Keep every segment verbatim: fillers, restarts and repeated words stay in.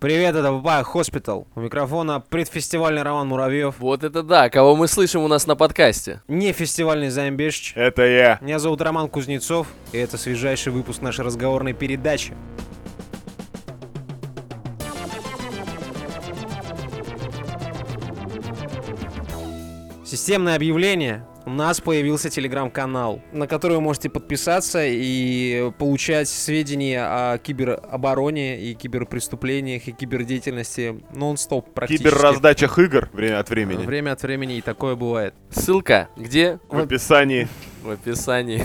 Привет, это Papaya Hospital. У микрофона предфестивальный Роман Муравьев. Вот это да, кого мы слышим у нас на подкасте. Не фестивальный Займбешч. Это я. Меня зовут Роман Кузнецов, и это свежайший выпуск нашей разговорной передачи. Системное объявление. У нас появился телеграм-канал, на который вы можете подписаться и получать сведения о киберобороне и киберпреступлениях и кибердеятельности нон-стоп практически. Киберраздачах игр время от времени. Время от времени, и такое бывает. Ссылка где? В описании. В описании.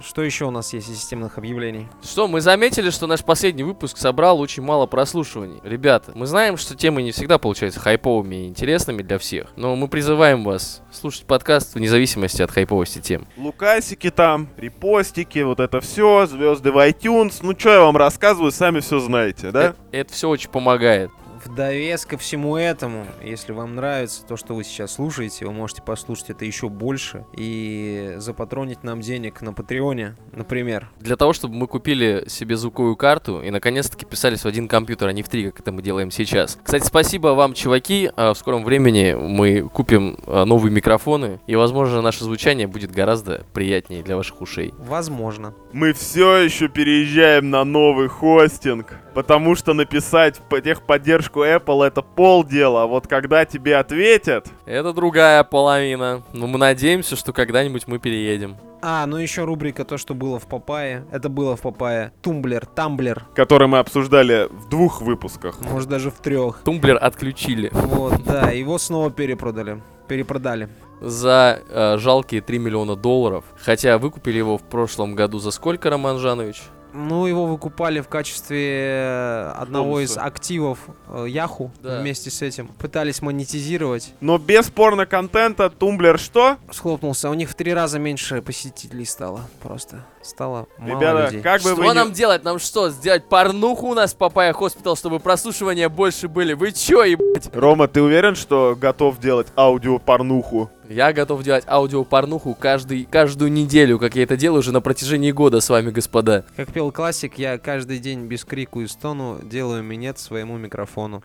Что еще у нас есть из системных объявлений? Что, мы заметили, что наш последний выпуск собрал очень мало прослушиваний. Ребята, мы знаем, что темы не всегда получаются хайповыми и интересными для всех, но мы призываем вас слушать подкаст вне зависимости от хайповости тем. Лукасики там, репостики, вот это все, звезды в iTunes. Ну что я вам рассказываю, сами все знаете, да? Это, это все очень помогает. В довес ко всему этому, если вам нравится то, что вы сейчас слушаете, вы можете послушать это еще больше и запатронить нам денег на Патреоне, например. Для того, чтобы мы купили себе звуковую карту и наконец-таки писались в один компьютер, а не в три, как это мы делаем сейчас. Кстати, спасибо вам, чуваки. В скором времени мы купим новые микрофоны, и, возможно, наше звучание будет гораздо приятнее для ваших ушей. Возможно. Мы все еще переезжаем на новый хостинг, потому что написать техподдержку Apple — это полдела, а вот когда тебе ответят... Это другая половина. Но мы надеемся, что когда-нибудь мы переедем. А, ну еще рубрика «То, что было в Папае». Это было в Папае. Тумблер, Тамблер. Который мы обсуждали в двух выпусках. Может, даже в трех. Тумблер отключили. Вот, да, его снова перепродали. Перепродали. За э, жалкие три миллиона долларов. Хотя выкупили его в прошлом году за сколько, Роман Жанович? Ну, его выкупали в качестве одного Бонусы. Из активов Yahoo, да. Вместе с этим. Пытались монетизировать. Но без порно-контента Тумблер что? Схлопнулся. У них в три раза меньше посетителей стало. Просто стало мало Ребята, людей. Как бы что вы нам не... делать? Нам что, сделать порнуху у нас в Papaya Hospital, чтобы прослушивания больше были? Вы чё, ебать? Рома, ты уверен, что готов делать аудиопорнуху? Я готов делать аудиопорнуху каждый, каждую неделю, как я это делаю уже на протяжении года с вами, господа. Как пел классик, я каждый день без крику и стону делаю минет своему микрофону.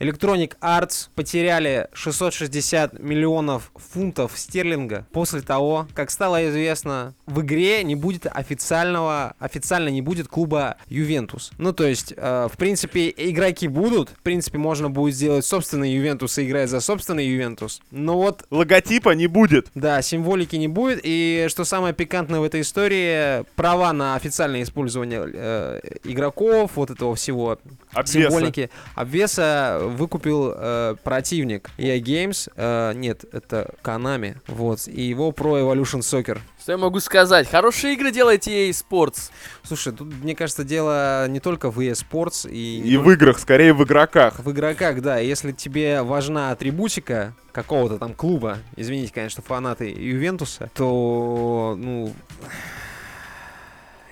Electronic Arts потеряли шестьсот шестьдесят миллионов фунтов стерлинга после того, как стало известно, в игре не будет официального, официально не будет клуба Ювентус. Ну, то есть, э, в принципе, игроки будут, в принципе, можно будет сделать собственный Ювентус и играть за собственный Ювентус, но вот... Логотипа не будет. Да, символики не будет, и что самое пикантное в этой истории, права на официальное использование э, игроков, вот этого всего, обвеса. Символики, обвеса... выкупил э, противник и эй Games, э, нет, это Конами, вот, и его Pro Evolution Soccer. Что я могу сказать? Хорошие игры делает и эй Sports. Слушай, тут, мне кажется, дело не только в и эй Sports и... И в играх, скорее в игроках. В игроках, да, если тебе важна атрибутика какого-то там клуба, извините, конечно, фанаты Ювентуса, то, ну...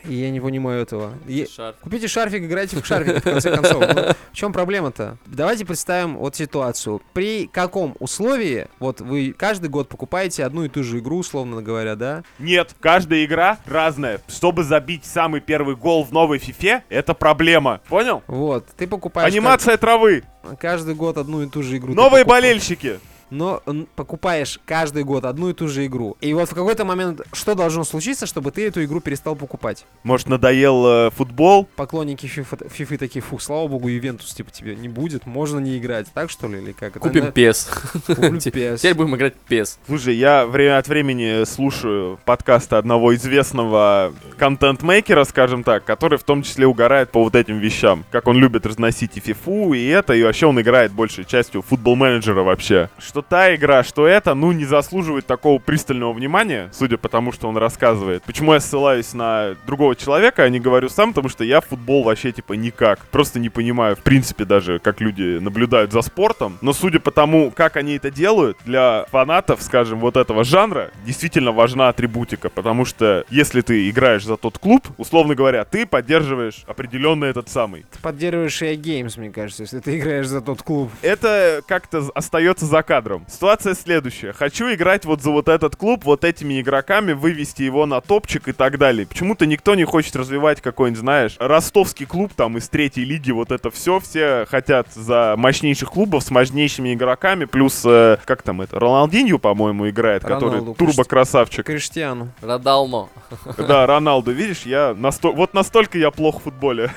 И я не понимаю этого. Е- Шарф. Купите шарфик, играйте в шарфик, в конце концов. Ну, в чем проблема-то? Давайте представим вот ситуацию. При каком условии, вот вы каждый год покупаете одну и ту же игру, условно говоря, да? Нет, каждая игра разная. Чтобы забить самый первый гол в новой фифе, это проблема. Понял? Вот, ты покупаешь... Анимация кажд... травы. Каждый год одну и ту же игру. Новые болельщики. Но покупаешь каждый год одну и ту же игру. И вот в какой-то момент что должно случиться, чтобы ты эту игру перестал покупать? Может, надоел э, футбол? Поклонники фифы такие, фу, слава богу, Ювентус типа тебе не будет, можно не играть. Так что ли? Или как? Купим это... пес. Купим пес. Теперь будем играть пес. Слушай, я время от времени слушаю подкасты одного известного контент-мейкера, скажем так, который в том числе угорает по вот этим вещам. Как он любит разносить и фифу, и это, и вообще он играет большей частью футбол-менеджера вообще. Что что та игра, что это, ну, не заслуживает такого пристального внимания, судя по тому, что он рассказывает. Почему я ссылаюсь на другого человека, а не говорю сам, потому что я в футбол вообще, типа, никак. Просто не понимаю, в принципе, даже, как люди наблюдают за спортом. Но судя по тому, как они это делают, для фанатов, скажем, вот этого жанра, действительно важна атрибутика. Потому что, если ты играешь за тот клуб, условно говоря, ты поддерживаешь определенно этот самый. Ты поддерживаешь и Games, мне кажется, если ты играешь за тот клуб. Это как-то остается за кадром. Ситуация следующая. Хочу играть вот за вот этот клуб, вот этими игроками, вывести его на топчик и так далее. Почему-то никто не хочет развивать какой-нибудь, знаешь, ростовский клуб там из третьей лиги, вот это все. Все хотят за мощнейших клубов с мощнейшими игроками, плюс, э, как там это, Роналдиньо, по-моему, играет, Роналду, который турбо-красавчик. Криштиану. Родалмо. Да, Роналду, видишь, я насто... вот настолько я плох в футболе.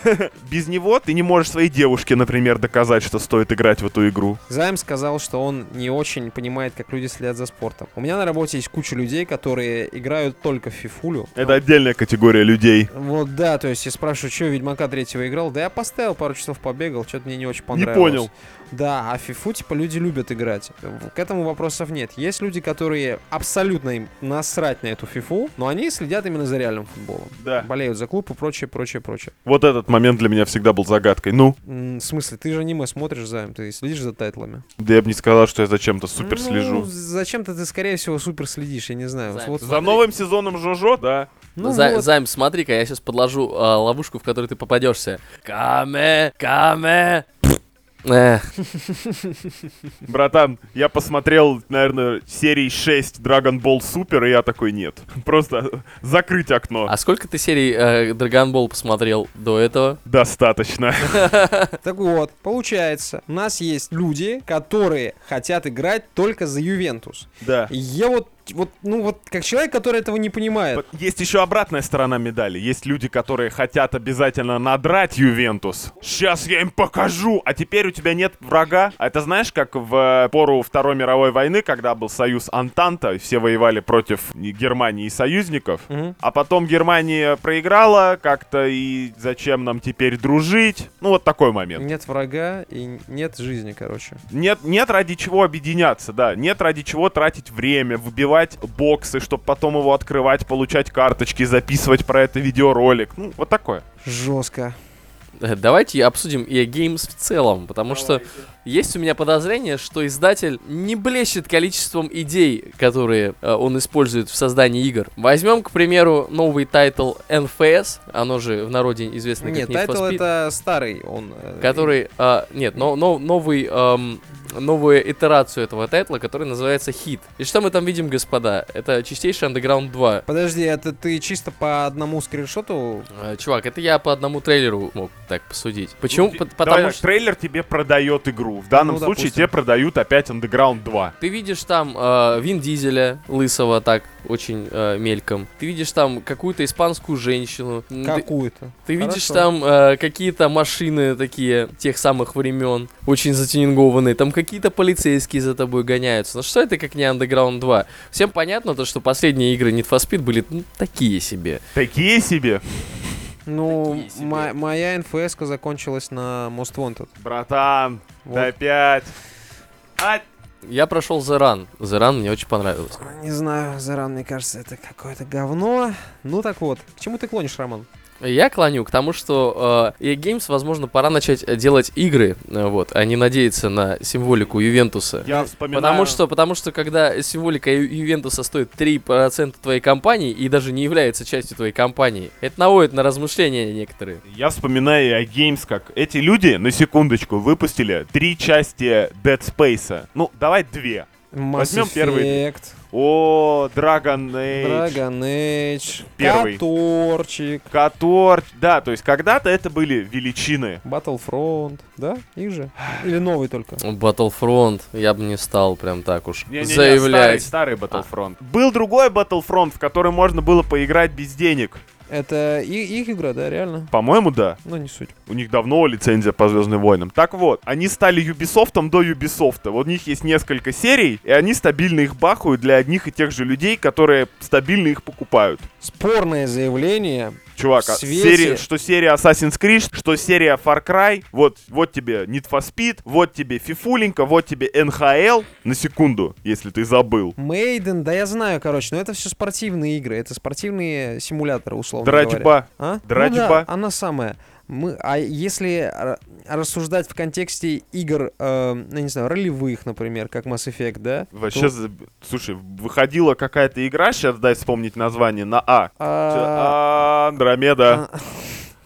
Без него ты не можешь своей девушке, например, доказать, что стоит играть в эту игру. Займ сказал, что он не очень понимает, как люди следят за спортом. У меня на работе есть куча людей, которые играют только в фифулю. Это вот отдельная категория людей. Вот да, то есть я спрашиваю, что Ведьмака третьего играл? Да я поставил, пару часов побегал, что-то мне не очень понравилось. Не понял. Да, а в фифу, типа, люди любят играть. К этому вопросов нет. Есть люди, которые абсолютно им насрать на эту фифу, но они следят именно за реальным футболом. Да. Болеют за клуб и прочее, прочее, прочее. Вот этот момент для меня всегда был загадкой. Ну? В смысле? Ты же аниме смотришь, Займ, ты следишь за тайтлами? Да я бы не сказал, что я за чем-то супер ну, слежу. Зачем-то ты, скорее всего, супер следишь, я не знаю. Займ, вот за смотри. Новым сезоном Жожо, да. Ну, за, вот. Займ, смотри-ка, я сейчас подложу э, ловушку, в которую ты попадешься. Каме, каме. Эх. Братан, я посмотрел, наверное, серии шесть Dragon Ball Super, и я такой, нет. Просто закрыть окно. А сколько ты серий э, Dragon Ball посмотрел до этого? Достаточно. Так вот, получается, у нас есть люди, которые хотят играть только за Ювентус. Да. Я вот Вот, ну вот, как человек, который этого не понимает. Есть еще обратная сторона медали. Есть люди, которые хотят обязательно надрать Ювентус. Сейчас я им покажу. А теперь у тебя нет врага. А это знаешь, как в пору Второй мировой войны, когда был союз Антанта, все воевали против Германии и союзников. Угу. А потом Германия проиграла как-то, и зачем нам теперь дружить? Ну вот такой момент. Нет врага и нет жизни, короче. Нет, нет ради чего объединяться, да. Нет ради чего тратить время, выбивать боксы, чтобы потом его открывать, получать карточки, записывать про это видеоролик. Ну, вот такое. Жестко. Давайте обсудим и Games в целом, потому Давайте. что есть у меня подозрение, что издатель не блещет количеством идей, которые э, он использует в создании игр. Возьмем, к примеру, новый тайтл эн эф эс, оно же в народе известно как Need for Speed. Нет, тайтл это старый, он... Э, который... Э, нет, но, но, новый... Эм, новую итерацию этого тайтла, который называется Hit. И что мы там видим, господа? Это чистейший Андеграунд два. Подожди, это ты чисто по одному скриншоту? Э, чувак, это я по одному трейлеру мог так посудить. Почему? Ну, Потому давай, что... трейлер тебе продает игру. В данном ну, случае допустим. тебе продают опять Андеграунд два. Ты видишь там э, Вин Дизеля, лысого так, очень э, мельком. Ты видишь там какую-то испанскую женщину. Какую-то. Ты, ты видишь там э, какие-то машины такие, тех самых времен, очень затюнингованные. Там какие-то полицейские за тобой гоняются. Ну что это как не Underground два? Всем понятно то, что последние игры Need for Speed были ну, такие себе. Такие себе? Ну, мо- моя эн эф эс-ка закончилась на Most Wanted. Братан, вот. опять. А- Я прошел The Run. The Run мне очень понравилось. Не знаю, The Run, мне кажется, это какое-то говно. Ну так вот, к чему ты клонишь, Роман? Я клоню к тому, что э, E-Games, возможно, пора начать делать игры, э, вот, а не надеяться на символику Ювентуса. Я вспоминаю... Потому что, потому что когда символика Ю- Ювентуса стоит три процента твоей компании и даже не является частью твоей компании, это наводит на размышления некоторые. Я вспоминаю о E-Games, как эти люди, на секундочку, выпустили три части Dead Space. Ну, давай две. Возьмем первый. О, Драгон Эйдж. Драгон Эйдж. Первый. Которчик. Которчик. Да, то есть когда-то это были величины. Батлфронт, да? Их же? Или новый только? Батлфронт я бы не стал прям так уж не, не, не, заявлять. Старый, старый Батлфронт. А. Был другой Батлфронт, в который можно было поиграть без денег. Это их, их игра, да, реально? По-моему, да. Ну, не суть. У них давно лицензия по Звездным войнам. Так вот, они стали Юбисофтом до Юбисофта. Вот у них есть несколько серий, и они стабильно их бахают для одних и тех же людей, которые стабильно их покупают. Спорное заявление... чувак, свете... сери... что серия Assassin's Creed, что серия Far Cry, вот, вот тебе Need for Speed, вот тебе Фифуленька, вот тебе эн ха эл, на секунду, если ты забыл. Мейден, да я знаю, короче, но это все спортивные игры, это спортивные симуляторы, условно говоря. Драчба. А? Драчба. Ну да, она самая. Мы, а если рассуждать в контексте игр, э, ну, не знаю, ролевых, например, как Mass Effect, да? Вообще, то... слушай, выходила какая-то игра, сейчас дай вспомнить название, на А. А... Андромеда. А...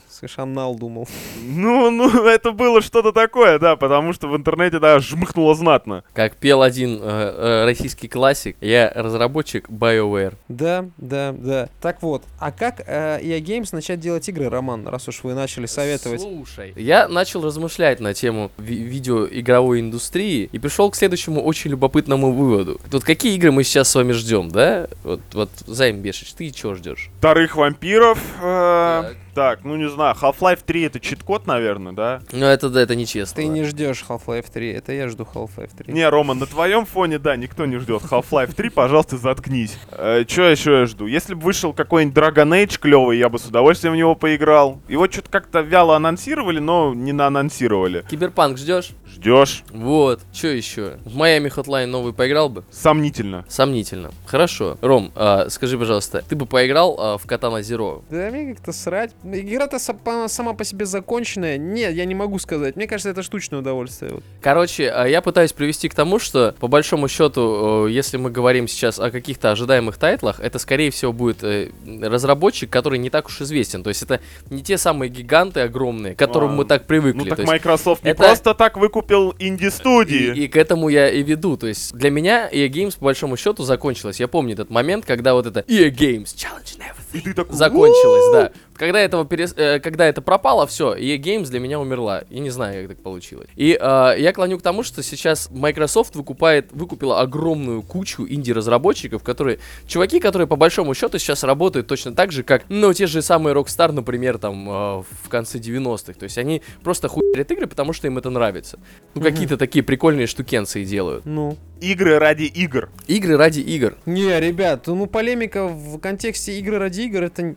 Слышь, анал думал. Ну, ну, это было что-то такое, да, потому что в интернете, да, жмыхнуло знатно. Как пел один э, э, российский классик, я разработчик BioWare. Да, да, да. Так вот, а как э, и эй Games начать делать игры, Роман, раз уж вы начали советовать? Слушай, я начал размышлять на тему ви- видеоигровой индустрии и пришел к следующему очень любопытному выводу. Вот какие игры мы сейчас с вами ждем, да? Вот, вот Займ Бешич, ты чего ждешь? Вторых вампиров... Э- так. Так, ну не знаю, Half-Life три это чит-код, наверное, да? Ну это да, это нечестно. Ты не ждешь Half-Life три, это я жду Half-Life три. Не, Рома, на твоем фоне, да, никто не ждет Half-Life три, пожалуйста, заткнись. Э, Че еще я жду? Если бы вышел какой-нибудь Драгон Эйдж клевый, я бы с удовольствием в него поиграл. Его что-то как-то вяло анонсировали, но не наанонсировали. Киберпанк ждешь? Ждешь. Вот, что еще? В Miami Hotline новый поиграл бы? Сомнительно. Сомнительно. Хорошо. Ром, э, скажи, пожалуйста, ты бы поиграл э, в Katana Zero? Да мне как-то срать. Игра-то сама по себе законченная. Нет, я не могу сказать. Мне кажется, это штучное удовольствие. Короче, я пытаюсь привести к тому, что, по большому счету, если мы говорим сейчас о каких-то ожидаемых тайтлах, это, скорее всего, будет разработчик, который не так уж известен. То есть это не те самые гиганты огромные, к которым а, мы так привыкли. Ну так есть, Microsoft не это... просто так выкупил инди-студии. И, и к этому я и веду. То есть для меня и эй Games, по большому счету, закончилась. Я помню этот момент, когда вот это и эй Games Challenge Everything такой, закончилось, да. Когда, этого перес... Когда это пропало, все, и эй Games для меня умерла. И не знаю, как так получилось. И э, я клоню к тому, что сейчас Microsoft выкупает, выкупила огромную кучу инди-разработчиков, которые... Чуваки, которые по большому счету сейчас работают точно так же, как, ну, те же самые Rockstar, например, там, э, в конце девяностых. То есть они просто хуярят игры, потому что им это нравится. Ну, какие-то такие прикольные штукенции делают. Ну... Игры ради игр. Игры ради игр. Не, ребят, ну полемика в контексте игры ради игр это... это...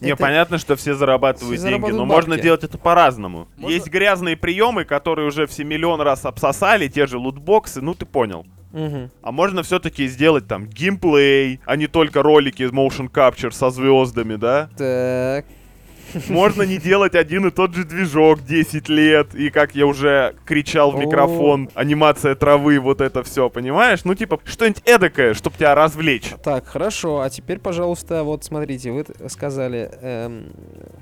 Не, понятно, что все зарабатывают все деньги, зарабатывают но бабки. Можно делать это по-разному. Можно... Есть грязные приемы, которые уже все миллион раз обсосали, те же лутбоксы, ну ты понял. Угу. А можно все-таки сделать там геймплей, а не только ролики из motion capture со звездами, да? Так... Можно не делать один и тот же движок десять лет, и как я уже кричал в микрофон, анимация травы, вот это все, понимаешь? Ну, типа, что-нибудь эдакое, чтобы тебя развлечь. Так, хорошо, а теперь, пожалуйста, вот смотрите, вы сказали, эм,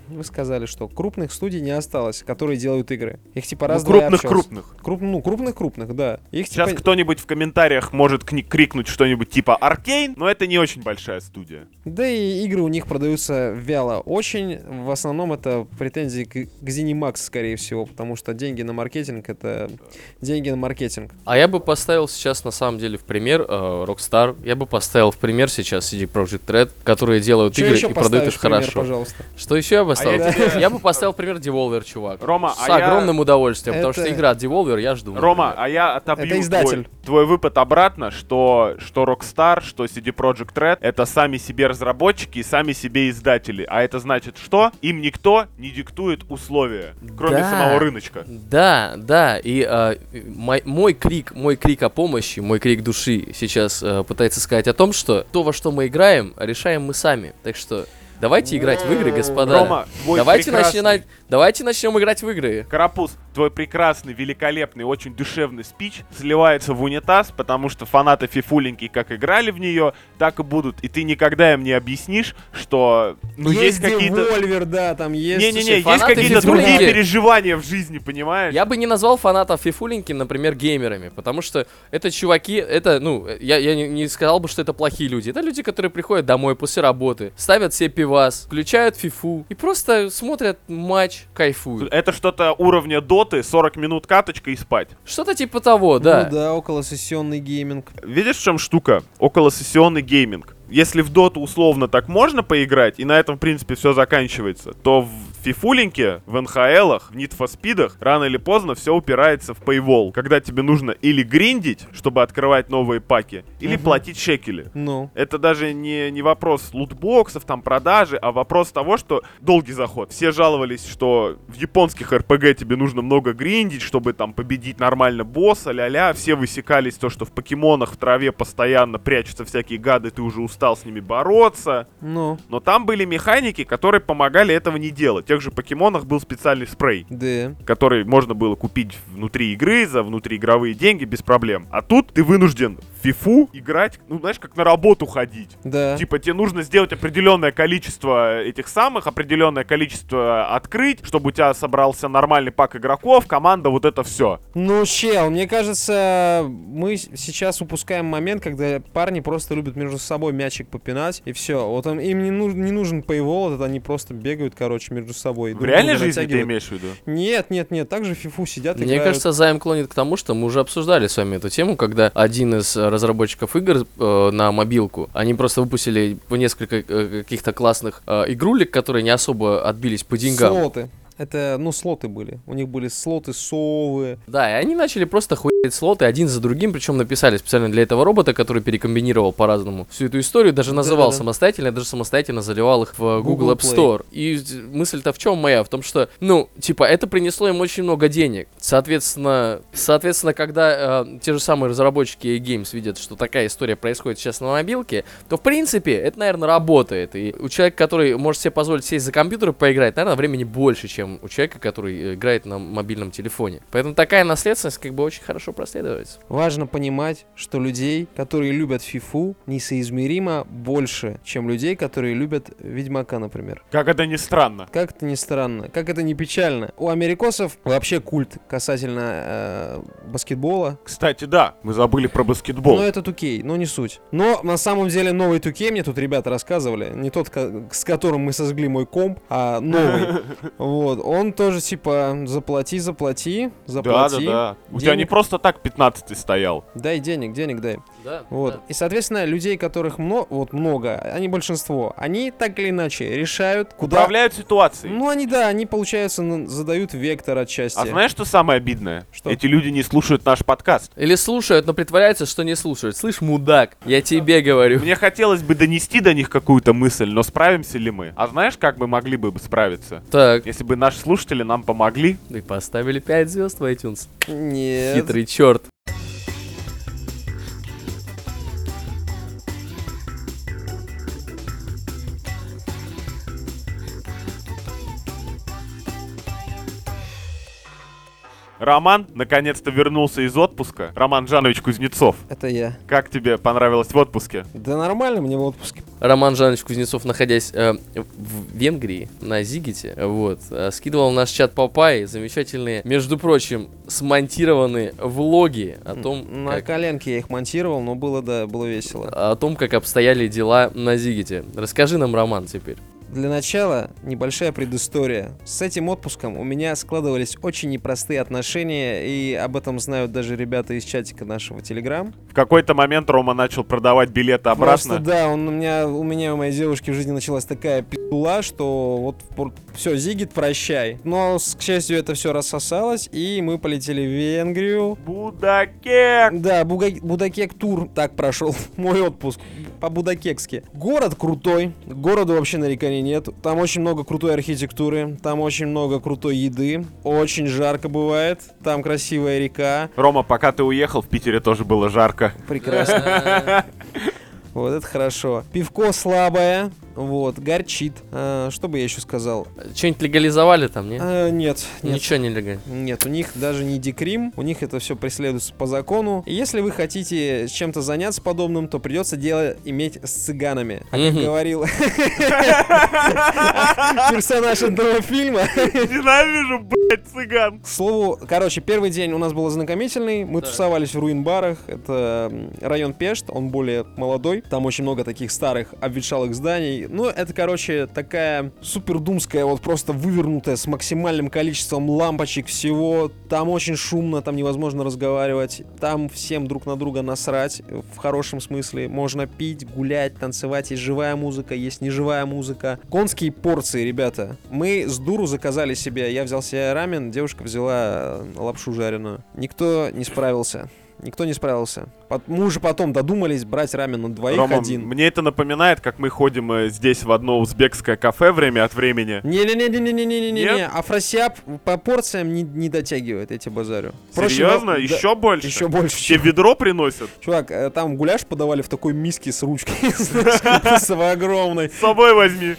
вы сказали, что крупных студий не осталось, которые делают игры. Их типа раз-два ну, крупных-крупных. Круп, ну, крупных-крупных, да. Их, типа... Сейчас кто-нибудь в комментариях может к- крикнуть что-нибудь типа Аркейн, но это не очень большая студия. Да и игры у них продаются вяло, очень в В основном это претензии к ZeniMax, скорее всего, потому что деньги на маркетинг — это деньги на маркетинг. А я бы поставил сейчас, на самом деле, в пример э, Rockstar. Я бы поставил в пример сейчас си ди Project Red, которые делают что игры и продают их хорошо. Пример, пожалуйста. Что еще я бы поставил? А я... я бы поставил в пример Devolver, чувак. Рома, С а огромным я... удовольствием, это... потому что игра от Devolver я жду. Рома, например. А я отопью твой, твой выпад обратно, что, что Rockstar, что си ди Project Red — это сами себе разработчики и сами себе издатели. А это значит, что... Им никто не диктует условия, кроме да, самого рыночка. Да, да, и э, мой, мой крик, мой крик о помощи, мой крик души сейчас э, пытается сказать о том, что то, во что мы играем, решаем мы сами. Так что давайте играть в игры, господа. Рома, давайте, начинать, давайте начнем играть в игры. Карапуз, твой прекрасный, великолепный, очень душевный спич сливается в унитаз, потому что фанаты Фифуленьки как играли в нее, так и будут. И ты никогда им не объяснишь, что ну, есть, есть какие-то... Devolver, да, там есть... Не-не-не, есть какие-то Фифуленьки. Другие переживания в жизни, понимаешь? Я бы не назвал фанатов Фифуленьки, например, геймерами, потому что это чуваки, это, ну, я, я не сказал бы, что это плохие люди. Это люди, которые приходят домой после работы, ставят себе пиво, вас, включают фифу и просто смотрят матч, кайфуют. Это что-то уровня доты, сорок минут каточка и спать. Что-то типа того, да. Ну да, околосессионный гейминг. Видишь, в чем штука? Околосессионный гейминг. если в доту условно так можно поиграть, и на этом, в принципе, все заканчивается, то в фифуленьке, в эн ха элах, в Need for Speed'ах рано или поздно все упирается в paywall, когда тебе нужно или гриндить, чтобы открывать новые паки, или угу. платить шекели. Ну. Это даже не, не вопрос лутбоксов, там, продажи, а вопрос того, что долгий заход. Все жаловались, что в японских эр пэ гэ тебе нужно много гриндить, чтобы там победить нормально босса, ля-ля. Все высекались то, что в покемонах в траве постоянно прячутся всякие гады, ты уже устал с ними бороться. Ну. Но там были механики, которые помогали этого не делать. В тех же покемонах был специальный спрей, да. который можно было купить внутри игры за внутриигровые деньги без проблем. А тут ты вынужден в фифу играть, ну знаешь, как на работу ходить. Да. Типа тебе нужно сделать определенное количество этих самых, определенное количество открыть, чтобы у тебя собрался нормальный пак игроков, команда, вот это все. Ну, чел, мне кажется, мы сейчас упускаем момент, когда парни просто любят между собой мячик попинать, и все. Вот он, им не, ну, не нужен пейвол, это они просто бегают, короче, между собой. В реальной жизни ты имеешь в виду? Нет, нет, нет, так же фифу сидят и играют. Мне кажется, Займ клонит к тому, что мы уже обсуждали с вами эту тему, когда один из разработчиков игр э, на мобилку, они просто выпустили несколько э, каких-то классных э, игрулек, которые не особо отбились по деньгам. Слоты. Это, ну, слоты были. У них были слоты, совы. Да, и они начали просто хуять слоты один за другим, причем написали специально для этого робота, который перекомбинировал по-разному всю эту историю, даже называл да, самостоятельно, да. даже самостоятельно заливал их в Google, Google App Store. Play. И мысль-то в чем моя? В том, что, ну, типа, это принесло им очень много денег. Соответственно, соответственно, когда э, те же самые разработчики E-Games видят, что такая история происходит сейчас на мобилке, то, в принципе, это, наверное, работает. И у человека, который может себе позволить сесть за компьютер и поиграть, наверное, времени больше, чем у человека, который играет на мобильном телефоне. Поэтому такая наследственность как бы очень хорошо проследуется. Важно понимать, что людей, которые любят фифу, несоизмеримо больше, чем людей, которые любят Ведьмака, например. Как это ни странно. Как это ни странно. Как это ни печально. У америкосов вообще культ касательно э, баскетбола. Кстати, да, мы забыли про баскетбол. Но это ту кей, но не суть. Но на самом деле новый ту кей мне тут ребята рассказывали. Не тот, с которым мы сожгли мой комп, а новый. Вот. Он тоже, типа, заплати, заплати, заплати. Да, да, да. У тебя не просто так пятнадцатый стоял. Дай денег, денег дай. Да, вот. Да. И, соответственно, людей, которых мно- вот много, они большинство, они так или иначе решают, куда... Управляют ситуацией. Ну, они, да, они, получается, задают вектор отчасти. А знаешь, что самое обидное? Что? Эти люди не слушают наш подкаст. Или слушают, но притворяются, что не слушают. Слышь, мудак, я тебе говорю. Мне хотелось бы донести до них какую-то мысль, но справимся ли мы? А знаешь, как мы могли бы справиться? Так. Если бы наши слушатели нам помогли. И поставили пять звезд в iTunes. Нет. Хитрый черт. Роман наконец-то вернулся из отпуска. Роман Жанович Кузнецов. Это я. Как тебе понравилось в отпуске? Да нормально мне в отпуске. Роман Жанович Кузнецов, находясь э, в Венгрии, на Sziget, вот, э, скидывал в наш чат Папайи замечательные, между прочим, смонтированные влоги о том, На как... коленке я их монтировал, но было, да, было весело. О том, как обстояли дела на Sziget. Расскажи нам, Роман, теперь. Для начала небольшая предыстория. С этим отпуском у меня складывались очень непростые отношения, и об этом знают даже ребята из чатика нашего Телеграм. В какой-то момент Рома начал продавать билеты обратно. Просто да, он, у меня, у меня у моей девушки в жизни началась такая пи***ла, что вот все, Sziget, прощай. Но, к счастью, это все рассосалось, и мы полетели в Венгрию. Будакек! Да, буга- Будакек-тур. Так прошел мой отпуск. По-будакекски. Город крутой. Городу вообще нареканий нет. Там очень много крутой архитектуры, там очень много крутой еды, очень жарко бывает, там красивая река. Рома, пока ты уехал, в Питере тоже было жарко. Прекрасно. Вот это хорошо. Пивко слабое. Вот, горчит. А, что бы я еще сказал? Что-нибудь легализовали там, нет? А, нет, нет. Ничего не легализовали. Нет, у них даже не декрим, у них это все преследуется по закону. И если вы хотите чем-то заняться подобным, то придется дело иметь с цыганами. А как говорил персонаж этого фильма... Ненавижу, блядь. цыган. К слову, короче, первый день у нас был ознакомительный. Мы да. тусовались в руин-барах. Это район Пешт, он более молодой. Там очень много таких старых обветшалых зданий. Ну, это, короче, такая супердумская, вот просто вывернутая, с максимальным количеством лампочек всего. Там очень шумно, там невозможно разговаривать. Там всем друг на друга насрать, в хорошем смысле. Можно пить, гулять, танцевать. Есть живая музыка, есть неживая музыка. Конские порции, ребята. Мы с дуру заказали себе. Я взял себе рамен, девушка взяла лапшу жареную. Никто не справился. Никто не справился. Мы уже потом додумались брать рамен на двоих, Рома, один. Мне это напоминает, как мы ходим здесь в одно узбекское кафе время от времени. Не-не-не-не-не-не-не-не-не. Афросиаб по порциям не, не дотягивает, я тебе базарю. Серьезно? Проще, еще да, больше? Еще больше. Тебе ведро приносят? Чувак, там гуляш подавали в такой миске с ручкой. С огромной. С собой возьми.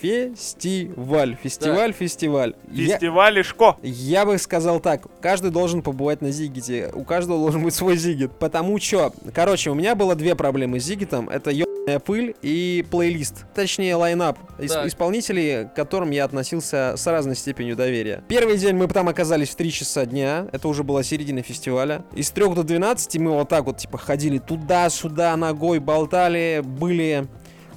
Фестиваль, фестиваль, да. фестиваль. Фестивалишко. Я, я бы сказал так, каждый должен побывать на Зигете, у каждого должен быть свой Зигет. Потому что, короче, у меня было две проблемы с Зигетом, это ебаная пыль и плейлист, точнее лайнап из- исполнителей, к которым я относился с разной степенью доверия. Первый день мы там оказались в три часа дня, это уже была середина фестиваля. Из трех до двенадцати мы вот так вот типа ходили туда-сюда, ногой болтали, были...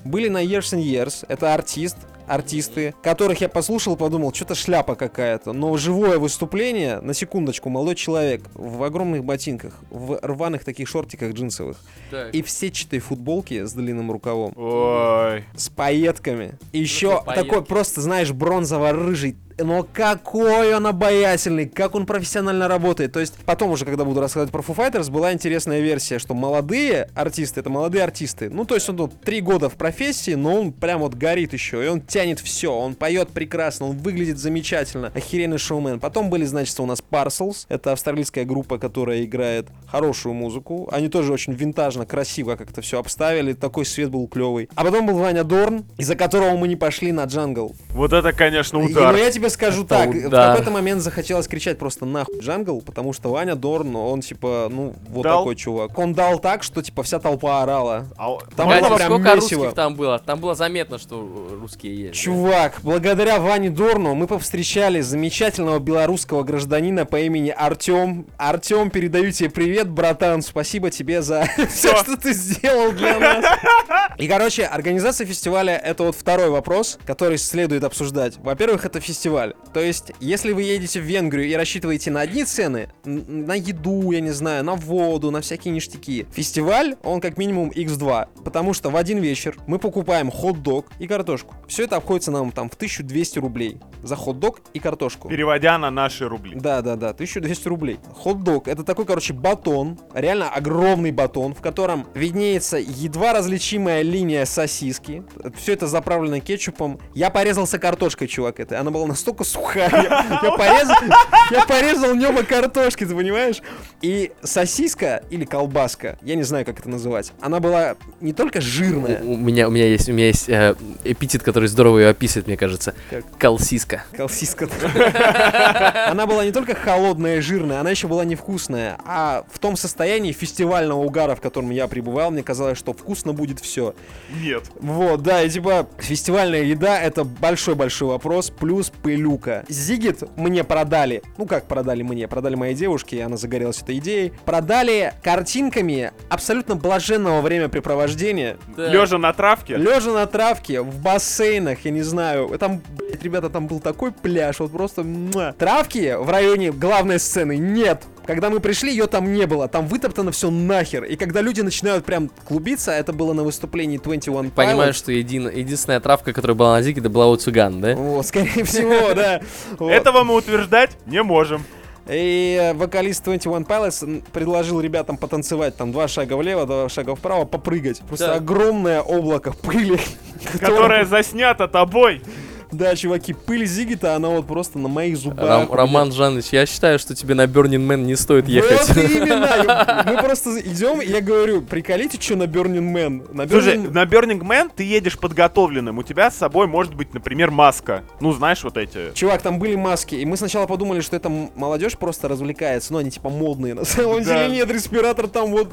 Были на Years and Years, это артист, артисты, которых я послушал, подумал, что-то шляпа какая-то. Но живое выступление, на секундочку, молодой человек в огромных ботинках, в рваных таких шортиках джинсовых, так. и в сетчатой футболке с длинным рукавом. Ой. С пайетками. И еще ну, такой просто, знаешь, бронзово-рыжий. Но какой он обаятельный, как он профессионально работает. То есть потом уже, когда буду рассказывать про Foo Fighters, была интересная версия, что молодые артисты, это молодые артисты. Ну то есть он тут три года в профессии, но он прям вот горит еще, и он тянет все. Он поет прекрасно, он выглядит замечательно. Охеренный шоумен. Потом были, значит, у нас Parcels, это австралийская группа, которая играет хорошую музыку. Они тоже очень винтажно, красиво как-то все обставили, такой свет был клевый. А потом был Ваня Дорн, из-за которого мы не пошли на Джангл. Вот это, конечно, удар. И, я скажу это так, удар. В какой-то момент захотелось кричать просто нахуй Джангл, потому что Ваня Дорн, он типа, ну, вот дал? Такой чувак. Он дал так, что типа вся толпа орала. А... Там Блядь, было прям сколько месиво. Русских там было? Там было заметно, что русские есть. Чувак, благодаря Ване Дорну мы повстречали замечательного белорусского гражданина по имени Артем. Артем, передаю тебе привет, братан, спасибо тебе за все, что ты сделал для нас. И, короче, организация фестиваля — это вот второй вопрос, который следует обсуждать. Во-первых, это фестиваль. То есть, если вы едете в Венгрию и рассчитываете на одни цены, на еду, я не знаю, на воду, на всякие ништяки, фестиваль, он как минимум икс два, потому что в один вечер мы покупаем хот-дог и картошку. Все это обходится нам там в тысячу двести рублей за хот-дог и картошку. Переводя на наши рубли. Да-да-да, тысяча двести рублей. Хот-дог — это такой, короче, батон, реально огромный батон, в котором виднеется едва различимая линия сосиски. Все это заправлено кетчупом. Я порезался картошкой, чувак, это. Она была настолько сухая. Я, я порезал, я порезал нема картошки, ты понимаешь? И сосиска или колбаска, я не знаю, как это называть, она была не только жирная. У, у, меня, у меня есть, у меня есть э, эпитет, который здорово ее описывает, мне кажется. Как? Колсиска. Колсиска. Она была не только холодная и жирная, она еще была невкусная. А в том состоянии фестивального угара, в котором я пребывал, мне казалось, что вкусно будет все. Нет. Вот, да, и типа фестивальная еда — это большой-большой вопрос. Плюс пылюка. Зигет мне продали. Ну как продали мне? Продали моей девушке, и она загорелась этой идеей. Продали картинками абсолютно блаженного времяпрепровождения. Да. Лежа на травке? Лежа на травке, в бассейнах, я не знаю. Там, блядь, ребята, там был такой пляж, вот просто... Муа. Травки в районе главной сцены нет. Когда мы пришли, ее там не было. Там вытоптано все нахер. И когда люди начинают прям клубиться, это было на выступлении Twenty One Pilots. Понимаю, что един... единственная травка, которая была на Зиге, это была у цыган, да? О, скорее всего, да. Этого мы утверждать не можем. И вокалист Twenty One Pilots предложил ребятам потанцевать там два шага влево, два шага вправо, попрыгать. Просто огромное облако пыли. Которое заснято тобой. Да, чуваки, пыль Зигета, она вот просто на моих зубах. Ром, Роман Жанович, я считаю, что тебе на Burning Man не стоит ехать. Вот именно! Мы просто идем, я говорю, приколите, что на Burning Man. На Burning... Слушай, на Burning Man ты едешь подготовленным, у тебя с собой может быть, например, маска. Ну, знаешь, вот эти... Чувак, там были маски, и мы сначала подумали, что это молодежь просто развлекается, но они типа модные. На самом деле нет, респиратор там вот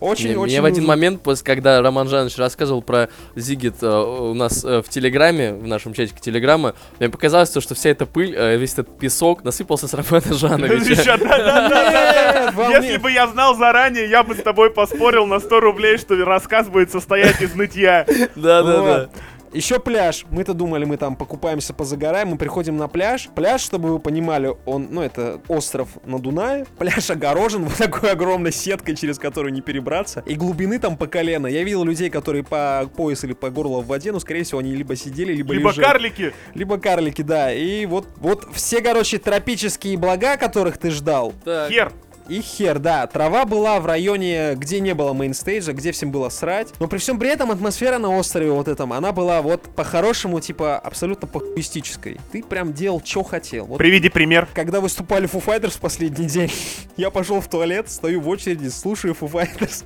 очень-очень... Я в один момент, когда Роман Жанович рассказывал про Зигет у нас в Телеграме, в нашем чатике, Телеграмма. Мне показалось, что вся эта пыль, весь этот песок насыпался с Романа Жановича. Если бы я знал заранее, я бы с тобой поспорил на сто рублей, что рассказ будет состоять из нытья. Да-да-да. Еще пляж. Мы-то думали, мы там покупаемся, позагораем. Мы приходим на пляж. Пляж, чтобы вы понимали, он, ну, это остров на Дунае. Пляж огорожен вот такой огромной сеткой, через которую не перебраться. И глубины там по колено. Я видел людей, которые по пояс или по горло в воде. Ну, скорее всего, они либо сидели, либо лежали. Либо карлики. Либо карлики, да. И вот, вот все, короче, тропические блага, которых ты ждал. Так. Хер. И хер, да, трава была в районе, где не было мейнстейджа, где всем было срать. Но при всем при этом атмосфера на острове вот этом, она была вот по-хорошему, типа, абсолютно по-хуистической. Ты прям делал, что хотел. Вот. Приведи пример. Когда выступали Foo Fighters в последний день, я пошел в туалет, стою в очереди, слушаю Foo Fighters.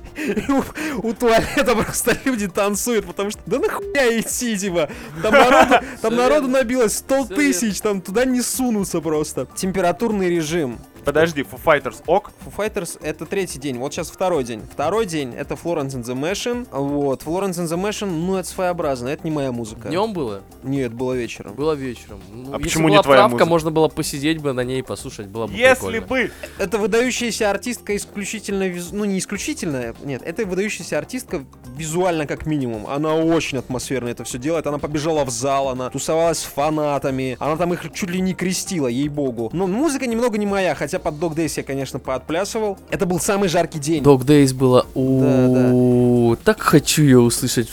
У туалета просто люди танцуют, потому что, да нахуя идти, типа. Там народу набилось сто тысяч, там туда не сунутся просто. Температурный режим. Подожди, Foo Fighters ок? Foo Fighters это третий день, вот сейчас второй день. Второй день это Florence and the Machine. Вот, Florence and the Machine, ну это своеобразно, это не моя музыка. Днем было? Нет, было вечером. Было вечером. Ну, а почему не твоя музыка? Можно было посидеть бы на ней, послушать, было бы прикольно. Если бы! Это выдающаяся артистка исключительно, визу... ну не исключительно, нет, это выдающаяся артистка визуально как минимум. Она очень атмосферно это все делает, она побежала в зал, она тусовалась с фанатами, она там их чуть ли не крестила, ей-богу. Но музыка немного не моя, хотя под Dog Days я, конечно, поотплясывал. Это был самый жаркий день. Dog Days было... О, да, да. Так хочу ее услышать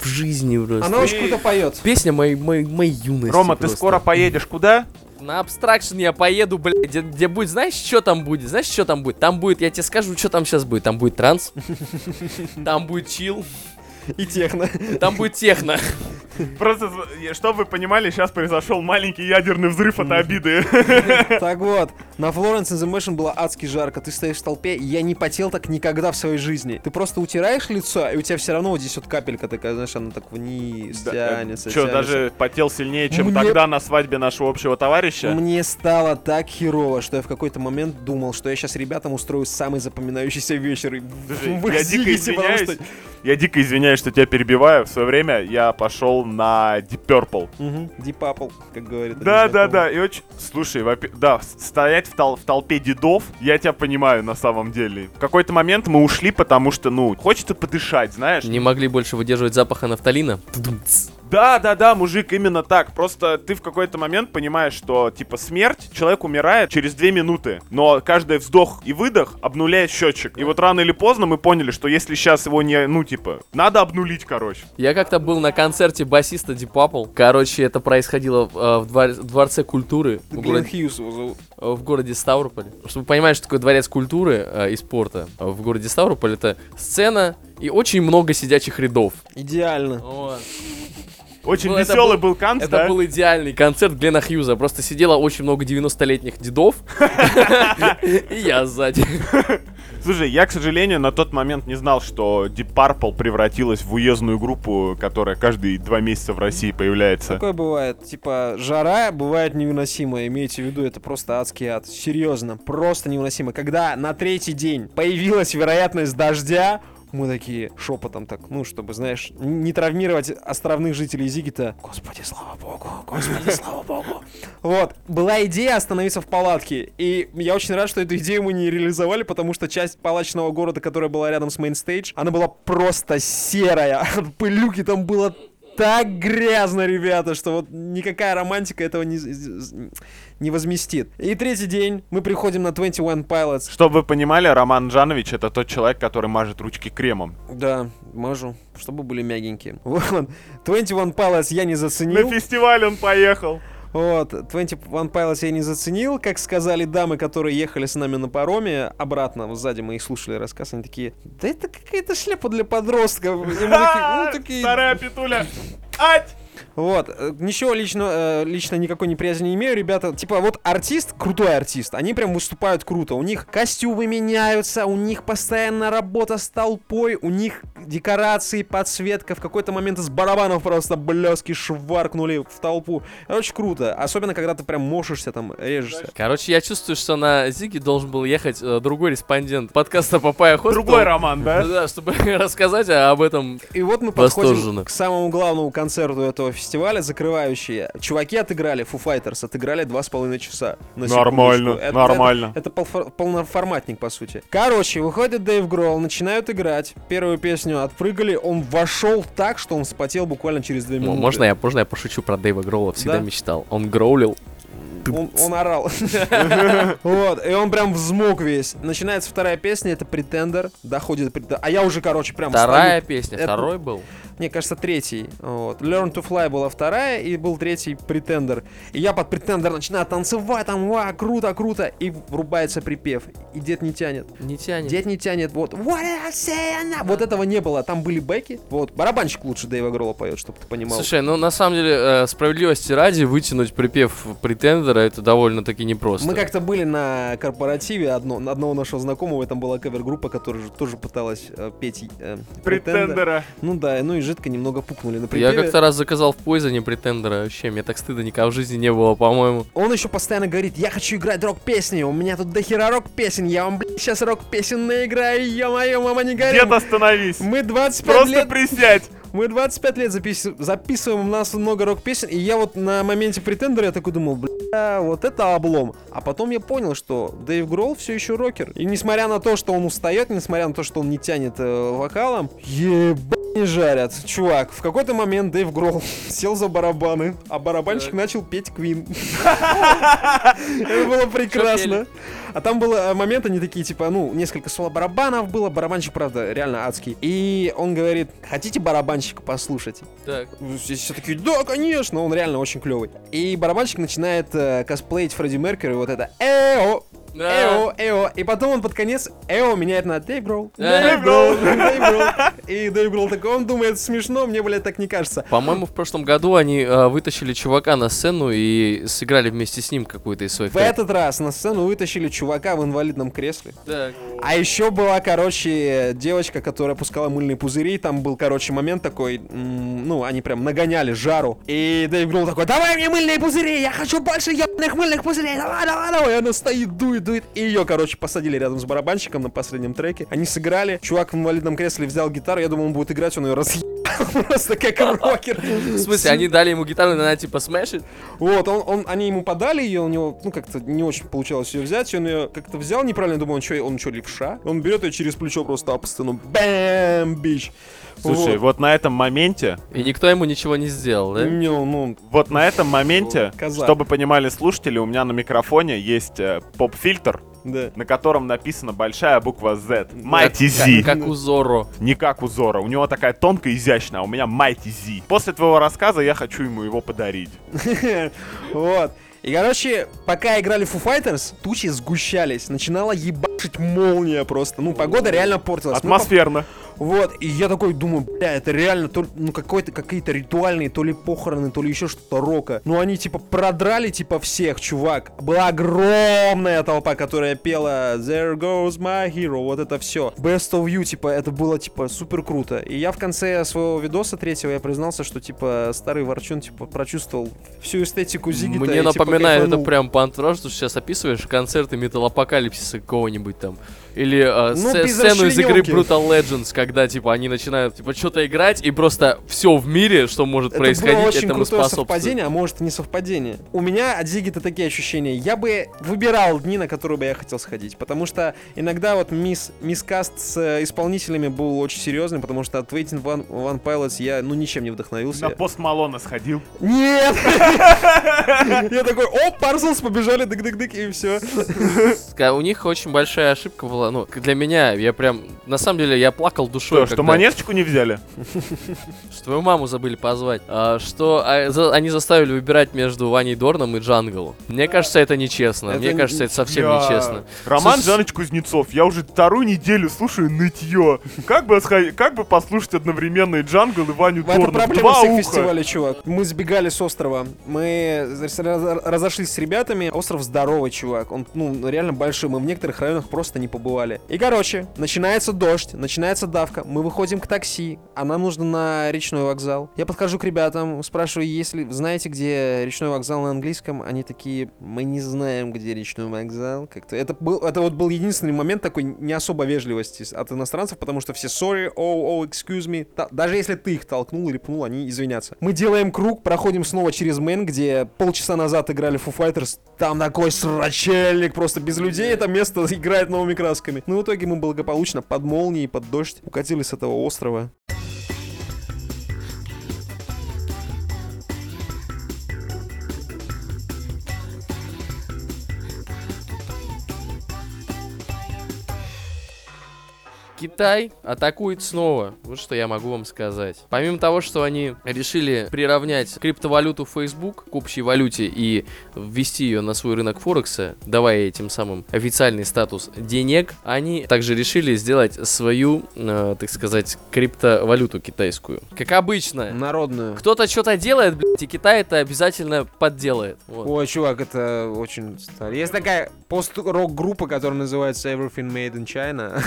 в жизни просто. Она очень круто поет. Песня моей, моей, моей юности. Рома, просто. Ты скоро поедешь куда? На Абстракшн я поеду, блядь, где, где будет, знаешь, что там будет, знаешь, что там будет? Там будет, я тебе скажу, что там сейчас будет. Там будет транс, там будет чил. И техно. Там будет техно. Просто, чтобы вы понимали, сейчас произошел маленький ядерный взрыв от обиды. Так вот, на Florence and the Machine было адски жарко. Ты стоишь в толпе, я не потел так никогда в своей жизни. Ты просто утираешь лицо, и у тебя все равно вот здесь вот капелька такая, знаешь, она так вниз тянется. Че, даже потел сильнее, чем тогда на свадьбе нашего общего товарища? Мне стало так херово, что я в какой-то момент думал, что я сейчас ребятам устрою самый запоминающийся вечер. Я дико извиняюсь. Я дико извиняюсь, что тебя перебиваю. В свое время я пошел на Deep Purple. Угу. Deep Purple, как говорит. Да, да, да. И очень. Слушай, вопи... да, стоять в, тол... в толпе дедов, я тебя понимаю на самом деле. В какой-то момент мы ушли, потому что, ну, хочется подышать, знаешь? Не могли больше выдерживать запаха нафталина. Да, да, да, мужик, именно так. Просто ты в какой-то момент понимаешь, что, типа, смерть, человек умирает через две минуты. Но каждый вздох и выдох обнуляет счетчик. И вот рано или поздно мы поняли, что если сейчас его не, ну, типа, надо обнулить, короче. Я как-то был на концерте басиста Deep Purple. Короче, это происходило э, в, двор... в Дворце культуры. В городе... в городе Ставрополь. Чтобы понимать, что такое Дворец культуры э, и спорта в городе Ставрополь, это сцена и очень много сидячих рядов. Идеально. Вот. Очень ну, веселый был, был концерт, да? Это был идеальный концерт Глена Хьюза. Просто сидело очень много девяностолетних дедов. И я сзади. Слушай, я, к сожалению, на тот момент не знал, что Deep Purple превратилась в уездную группу, которая каждые два месяца в России появляется. Такое бывает, типа, жара бывает невыносимая, имейте в виду, это просто адский ад. Серьезно, просто невыносимо. Когда на третий день появилась вероятность дождя, мы такие шепотом так, ну, чтобы, знаешь, не травмировать островных жителей Зиггета. Господи, слава богу, господи, слава богу. Вот, была идея остановиться в палатке. И я очень рад, что эту идею мы не реализовали, потому что часть палаточного города, которая была рядом с Main Stage, она была просто серая. От пылюки там было так грязно, ребята, что вот никакая романтика этого не... не возместит. И третий день мы приходим на Twenty One Pilots. Чтобы вы понимали, Роман Жанович это тот человек, который мажет ручки кремом. Да, мажу, чтобы были мягенькие. Twenty One Pilots я не заценил. На фестиваль он поехал. Вот, Twenty One Pilots я не заценил. Как сказали дамы, которые ехали с нами на пароме, обратно, сзади мы их слушали рассказ, они такие, да это какая-то шляпа для подростков. Вторая петуля. Ать! Вот, ничего лично, лично никакой неприязни не имею, ребята. Типа вот артист, крутой артист, они прям выступают круто. У них костюмы меняются, у них постоянно работа с толпой, у них декорации, подсветка. В какой-то момент из барабанов просто блески шваркнули в толпу. Короче, круто. Особенно, когда ты прям мошишься, там, режешься. Короче, я чувствую, что на Ziggy должен был ехать э, другой респондент подкаста Papaya Hospital. Другой Роман, да? Да, чтобы рассказать об этом. И вот мы подходим к самому главному концерту этого фестиваля, закрывающие. Чуваки отыграли, Foo Fighters отыграли два с половиной часа. Нормально, это, нормально. Это, это полноформатник, по сути. Короче, выходит Дэйв Гролл, начинают играть. Первую песню отпрыгали, он вошел так, что он вспотел буквально через две минуты. Можно я, можно я пошучу про Дэйва Гролла? Всегда да? мечтал. Он гроулил. Он, он орал. Вот, и он прям взмок весь. Начинается вторая песня, это Pretender. Доходит Pretender. А я уже, короче, прям... Вторая песня, второй был? Мне кажется, третий. Вот. Learn to Fly была вторая, и был третий Pretender. И я под Pretender начинаю танцевать, там, ва, круто, круто. И врубается припев. И дед не тянет. Не тянет. Дед не тянет, вот. Вот этого не было. Там были бэки. Вот, барабанщик лучше Дэйва Гролла поет, чтобы ты понимал. Слушай, ну, на самом деле, справедливости ради, вытянуть припев Pretender, это довольно-таки непросто. Мы как-то были на корпоративе одно, одного нашего знакомого, там была кавер-группа, которая же тоже пыталась э, петь э, Pretender. Ну да, ну и жидко немного пукнули на припеве. Я как-то раз заказал в Poison Pretender, вообще, мне так стыда никогда в жизни не было, по-моему. Он еще постоянно говорит, я хочу играть рок-песни, у меня тут дохера рок-песен, я вам, блядь, сейчас рок-песен наиграю, ё-моё, мама, не горит. Дед, остановись. Мы двадцать пять Просто лет... Просто присядь. Мы двадцать пять лет запис... записываем, у нас много рок-песен, и я вот на моменте Pretender я такой думал, бля, вот это облом. А потом я понял, что Дэйв Гролл все еще рокер. И несмотря на то, что он устает, несмотря на то, что он не тянет э, вокалом, ебать не жарят. Чувак, в какой-то момент Дэйв Гролл сел за барабаны, а барабанщик начал петь Queen. Это было прекрасно. А там был момент, они такие, типа, ну, несколько соло-барабанов было, барабанщик, правда, реально адский. И он говорит, хотите барабанщика послушать? Так. Все такие, да, конечно, он реально очень клевый. И барабанщик начинает э, косплеить Фредди Меркьюри, вот это «Эо». Да. Эо, эо. И потом он под конец эо меняет на Дэйв Гролл. Дэйв Гролл, Дэйв Гролл. И Дэйв Гролл такой, он думает, смешно, мне, блядь, так не кажется. По-моему, в прошлом году они э, вытащили чувака на сцену и сыграли вместе с ним какую-то из своих... В этот раз на сцену вытащили чувака в инвалидном кресле. Так. А еще была, короче, девочка, которая пускала мыльные пузыри. Там был, короче, момент такой, м- ну, они прям нагоняли жару. И Дэйв Гролл такой, давай мне мыльные пузыри, я хочу больше ебаных мыльных пузырей, давай, давай, давай. И она стоит, дует. И ее, короче, посадили рядом с барабанщиком на последнем треке. Они сыграли. Чувак в инвалидном кресле взял гитару. Я думал, он будет играть, он ее разъебал. Просто как рокер. В смысле, они дали ему гитару, она типа смешит. Вот, он, он, они ему подали ее, у него, ну, как-то не очень получалось ее взять. Он ее как-то взял неправильно, думаю, он что, он что, левша? Он берет ее через плечо просто об стену. Бэм, бич. Слушай, вот. вот на этом моменте... И никто ему ничего не сделал, да? Не, ну... Вот на этом моменте, казах. Чтобы понимали слушатели, у меня на микрофоне есть э, поп-фильтр, да. На котором написана большая буква Z. Mighty Z. Как, как у Зоро. Не как у Зоро. У него такая тонкая, изящная, а у меня Mighty Z. После твоего рассказа я хочу ему его подарить. Вот. И, короче, пока играли Foo Fighters, тучи сгущались. Начинала ебашить молния просто. Ну, погода реально портилась. Атмосферно. Ну, вот, и я такой думаю, бля, это реально то, ну, какой-то, какие-то ритуальные, то ли похороны, то ли еще что-то рока. Ну, они, типа, продрали, типа, всех, чувак. Была огромная толпа, которая пела There Goes My Hero, вот это все. Best of You, типа, это было, типа, супер круто. И я в конце своего видоса третьего я признался, что, типа, старый ворчун, типа, прочувствовал всю эстетику Зигита. Мне и, напом... типа, Напоминаю, это прям по антуражу, что сейчас описываешь концерты металлопокалипсиса какого-нибудь там. Или э, ну, с- сцену из игры Brutal Legends, когда, типа, они начинают, типа, что-то играть, и просто все в мире, что может это происходить, было очень этому способствует. Совпадение, а может и не совпадение. У меня от Зиги-то такие ощущения. Я бы выбирал дни, на которые бы я хотел сходить, потому что иногда вот мисс, мискаст с исполнителями был очень серьезным, потому что от Twenty One Pilots я, ну, ничем не вдохновился. На Пост Малона сходил? Нет! Я такой, о, Парселс, побежали, дык-дык-дык, и все. У них очень большая ошибка была. Ну, для меня, я прям, на самом деле, я плакал душой. Что, когда... что монеточку не взяли? Что твою маму забыли позвать. А, что а, за, они заставили выбирать между Ваней Дорном и Джанглом. Мне кажется, это нечестно. Это Мне не... кажется, это совсем я... нечестно. Роман Слуш... Жаныч Кузнецов, я уже вторую неделю слушаю нытье. Как бы, как бы послушать одновременно и Джангл, и Ваню Дорна? Это проблема Два всех уха. Фестивалей, чувак. Мы сбегали с острова. Мы разошлись с ребятами. Остров здоровый, чувак. Он, ну, реально большой. Мы в некоторых районах просто не побывали. И, короче, начинается дождь, начинается дождь. доставка, мы выходим к такси, а нам нужно на речной вокзал. Я подхожу к ребятам, спрашиваю, если знаете, где речной вокзал на английском? Они такие, мы не знаем, где речной вокзал. Как-то это был, это вот был единственный момент такой не особо вежливости от иностранцев, потому что все sorry, oh, oh, excuse me. Та- даже если ты их толкнул или пнул, они извинятся. Мы делаем круг, проходим снова через Мэн, где полчаса назад играли Foo Fighters. Там такой срачельник, просто без людей это место играет новыми красками. Ну, в итоге мы благополучно под молнией, под дождь укатили с этого острова. Китай атакует снова. Вот что я могу вам сказать. Помимо того, что они решили приравнять криптовалюту Facebook к общей валюте и ввести ее на свой рынок Форекса, давая ей тем самым официальный статус денег, они также решили сделать свою, э, так сказать, криптовалюту китайскую. Как обычно. Народную. Кто-то что-то делает, блядь, и Китай это обязательно подделает. Вот. Ой, чувак, это очень... Есть такая пост-рок-группа, которая называется Everything Made in China.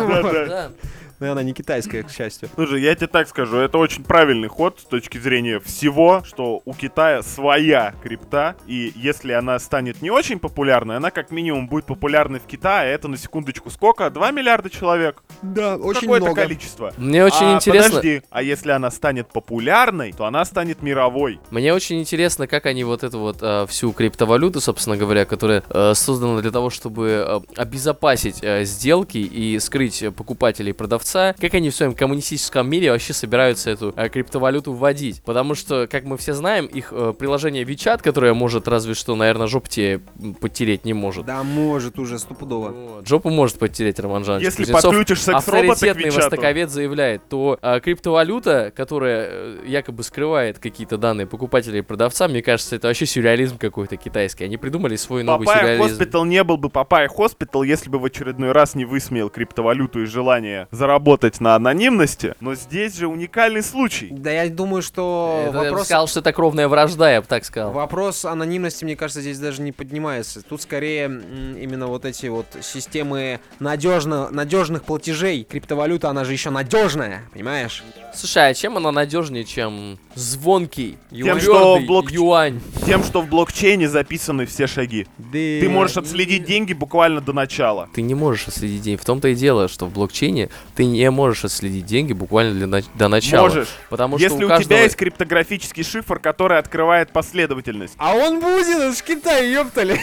Да, да. Да. Но она не китайская, к счастью. Слушай, я тебе так скажу, это очень правильный ход с точки зрения всего, что у Китая своя крипта, и если она станет не очень популярной, она как минимум будет популярной в Китае, это на секундочку сколько? два миллиарда человек? Да, очень много. Какое-то количество. Мне очень а, интересно... Подожди, а если она станет популярной, то она станет мировой. Мне очень интересно, как они вот эту вот а, всю криптовалюту, собственно говоря, которая а, создана для того, чтобы а, обезопасить а, сделки и скрыть покупателей и продавцов, как они в своем коммунистическом мире вообще собираются эту э, криптовалюту вводить. Потому что, как мы все знаем, их э, приложение WeChat, которое может разве что, наверное, жопу тебе потереть не может. Да, может уже, стопудово. Вот. Жопу может потереть, Роман Жанович. Если Кузнецов, подключишь секс-робота к WeChat. Авторитетный востоковед заявляет, то э, криптовалюта, которая э, якобы скрывает какие-то данные покупателей и продавца, мне кажется, это вообще сюрреализм какой-то китайский. Они придумали свой новый Papaya сюрреализм. Papaya Hospital не был бы Papaya Hospital, если бы в очередной раз не высмеял криптовалюту и желание заработать работать на анонимности, но здесь же уникальный случай. Да, я думаю, что это вопрос... Я бы сказал, что это кровная вражда, я бы так сказал. Вопрос анонимности, мне кажется, здесь даже не поднимается. Тут скорее именно вот эти вот системы надежно... надежных платежей. Криптовалюта, она же еще надежная, понимаешь? Слушай, а чем она надежнее, чем звонкий юань? Тем, что в, блок... юань. Тем, что в блокчейне записаны все шаги. Да... Ты можешь отследить деньги буквально до начала. Ты не можешь отследить деньги. В том-то и дело, что в блокчейне ты не можешь отследить деньги буквально для на... до начала. Можешь, потому что если у, каждого... у тебя есть криптографический шифр, который открывает последовательность. А он будет, он в Китае, ёптали.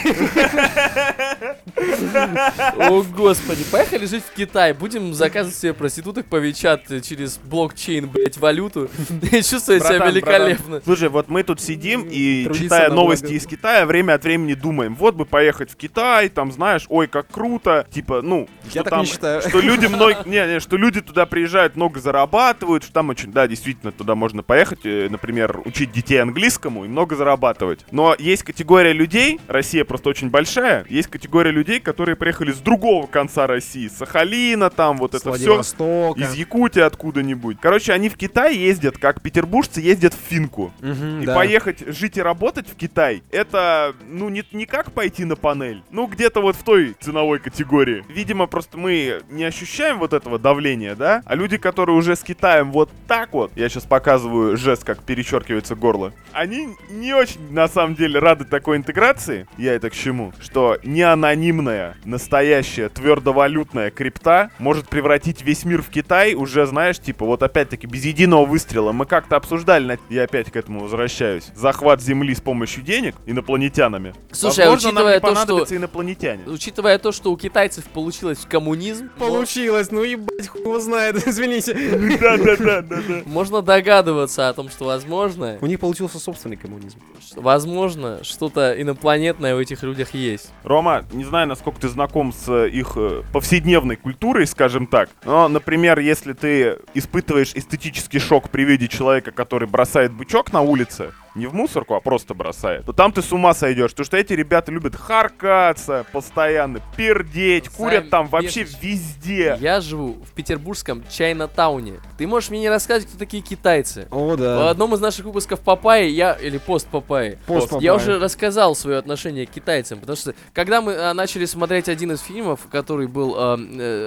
О, господи, поехали жить в Китай. Будем заказывать себе проституток по WeChat через блокчейн, блять, валюту. Чувствую себя великолепно. Слушай, вот мы тут сидим и, читая новости из Китая, время от времени думаем, вот бы поехать в Китай, там, знаешь, ой, как круто. Типа, ну, я так не считаю. Что люди мной... Не, не, что люди туда приезжают, много зарабатывают, что там очень, да, действительно, туда можно поехать, например, учить детей английскому и много зарабатывать. Но есть категория людей, Россия просто очень большая, есть категория людей, которые приехали с другого конца России, с Сахалина, там вот с это все, из Якутии откуда-нибудь. Короче, они в Китай ездят, как петербуржцы ездят в Финку. Угу, и да. Поехать жить и работать в Китай, это, ну, не, не как пойти на панель, ну, где-то вот в той ценовой категории. Видимо, просто мы не ощущаем вот этого давления, да? А люди, которые уже с Китаем вот так вот, я сейчас показываю жест, как перечеркивается горло, они не очень, на самом деле, рады такой интеграции. Я это к чему? Что неанонимная, настоящая, твердовалютная крипта может превратить весь мир в Китай уже, знаешь, типа, вот опять-таки, без единого выстрела. Мы как-то обсуждали, я опять к этому возвращаюсь, захват Земли с помощью денег инопланетянами. Слушай, возможно, учитывая нам не понадобятся то, что... инопланетяне. Учитывая то, что у китайцев получилось коммунизм... Получилось, ну и блять, хуй его знает, извините. Да-да-да. Можно догадываться о том, что возможно... У них получился собственный коммунизм. Возможно, что-то инопланетное в этих людях есть. Рома, не знаю, насколько ты знаком с их повседневной культурой, скажем так, но, например, если ты испытываешь эстетический шок при виде человека, который бросает бычок на улице... не в мусорку, а просто бросает, то там ты с ума сойдешь. Потому что эти ребята любят харкаться постоянно, пердеть, курят там вообще везде. Я живу в петербургском Чайнатауне. Ты можешь мне не рассказывать, кто такие китайцы. О, да. В одном из наших выпусков Папайи я, или пост Папайи, я уже рассказал свое отношение к китайцам. Потому что когда мы начали смотреть один из фильмов, который был, э,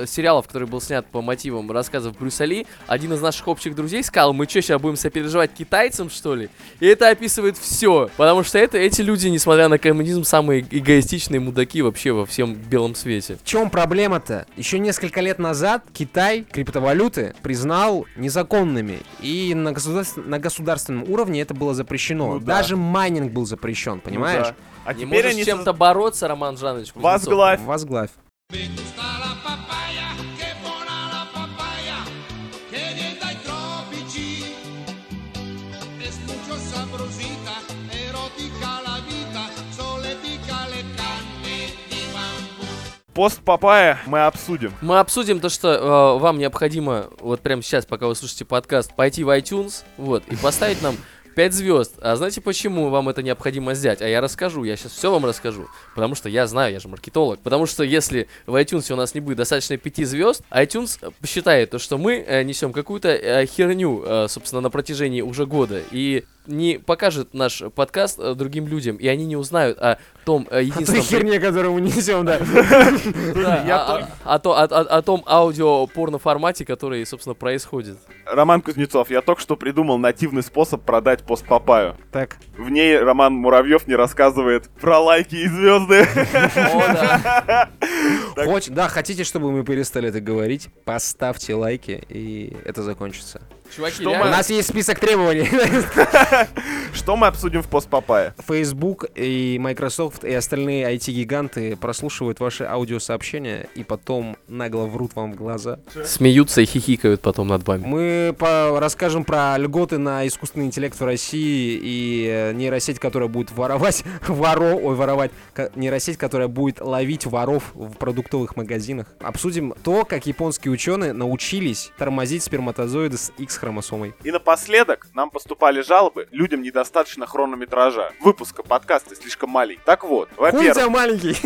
э, сериалов, который был снят по мотивам рассказов Брюса Ли, один из наших общих друзей сказал: мы что, сейчас будем сопереживать китайцам, что ли? И это описывает все, потому что это эти люди, несмотря на коммунизм, самые эгоистичные мудаки вообще во всем белом свете. В чем проблема-то? Еще несколько лет назад Китай криптовалюты признал незаконными, и на, государ- на государственном уровне это было запрещено. Ну, даже да. майнинг был запрещен, понимаешь? Ну, да. А не можешь они с чем-то со... бороться, Роман Жанович Кузнецов? Возглавь. Возглавь. Пост Папая мы обсудим. Мы обсудим то, что э, вам необходимо вот прямо сейчас, пока вы слушаете подкаст, пойти в iTunes, вот, и поставить нам пять звезд. А знаете, почему вам это необходимо сделать? А я расскажу, я сейчас все вам расскажу. Потому что я знаю, я же маркетолог. Потому что если в iTunes у нас не будет достаточно пять звезд, iTunes посчитает то, что мы э, несем какую-то э, херню, э, собственно, на протяжении уже года. И... не покажет наш подкаст э, другим людям, и они не узнают о том э, единственном... О той херне, которую мы несем, да. О том аудио-порно-формате, который, собственно, происходит. Роман Кузнецов, я только что придумал нативный способ продать пост-папаю. Так. В ней Роман Муравьев не рассказывает про лайки и звезды. Да, хотите, чтобы мы перестали это говорить? Поставьте лайки, и это закончится. Чуваки, мы... У нас есть список требований. Что мы обсудим в пост Папая? Facebook и Microsoft и остальные ай ти-гиганты прослушивают ваши аудиосообщения и потом нагло врут вам в глаза. Смеются и хихикают потом над вами. Мы по- расскажем про льготы на искусственный интеллект в России и нейросеть, которая будет воровать... Воро... Ой, воровать. Нейросеть, которая будет ловить воров в продуктовых магазинах. Обсудим то, как японские ученые научились тормозить сперматозоиды с икс-хромосомой. И напоследок нам поступали жалобы. Людям недостаточно хронометража. Выпуска подкаста слишком маленький. Так вот, во-первых... Хуй тебя маленький!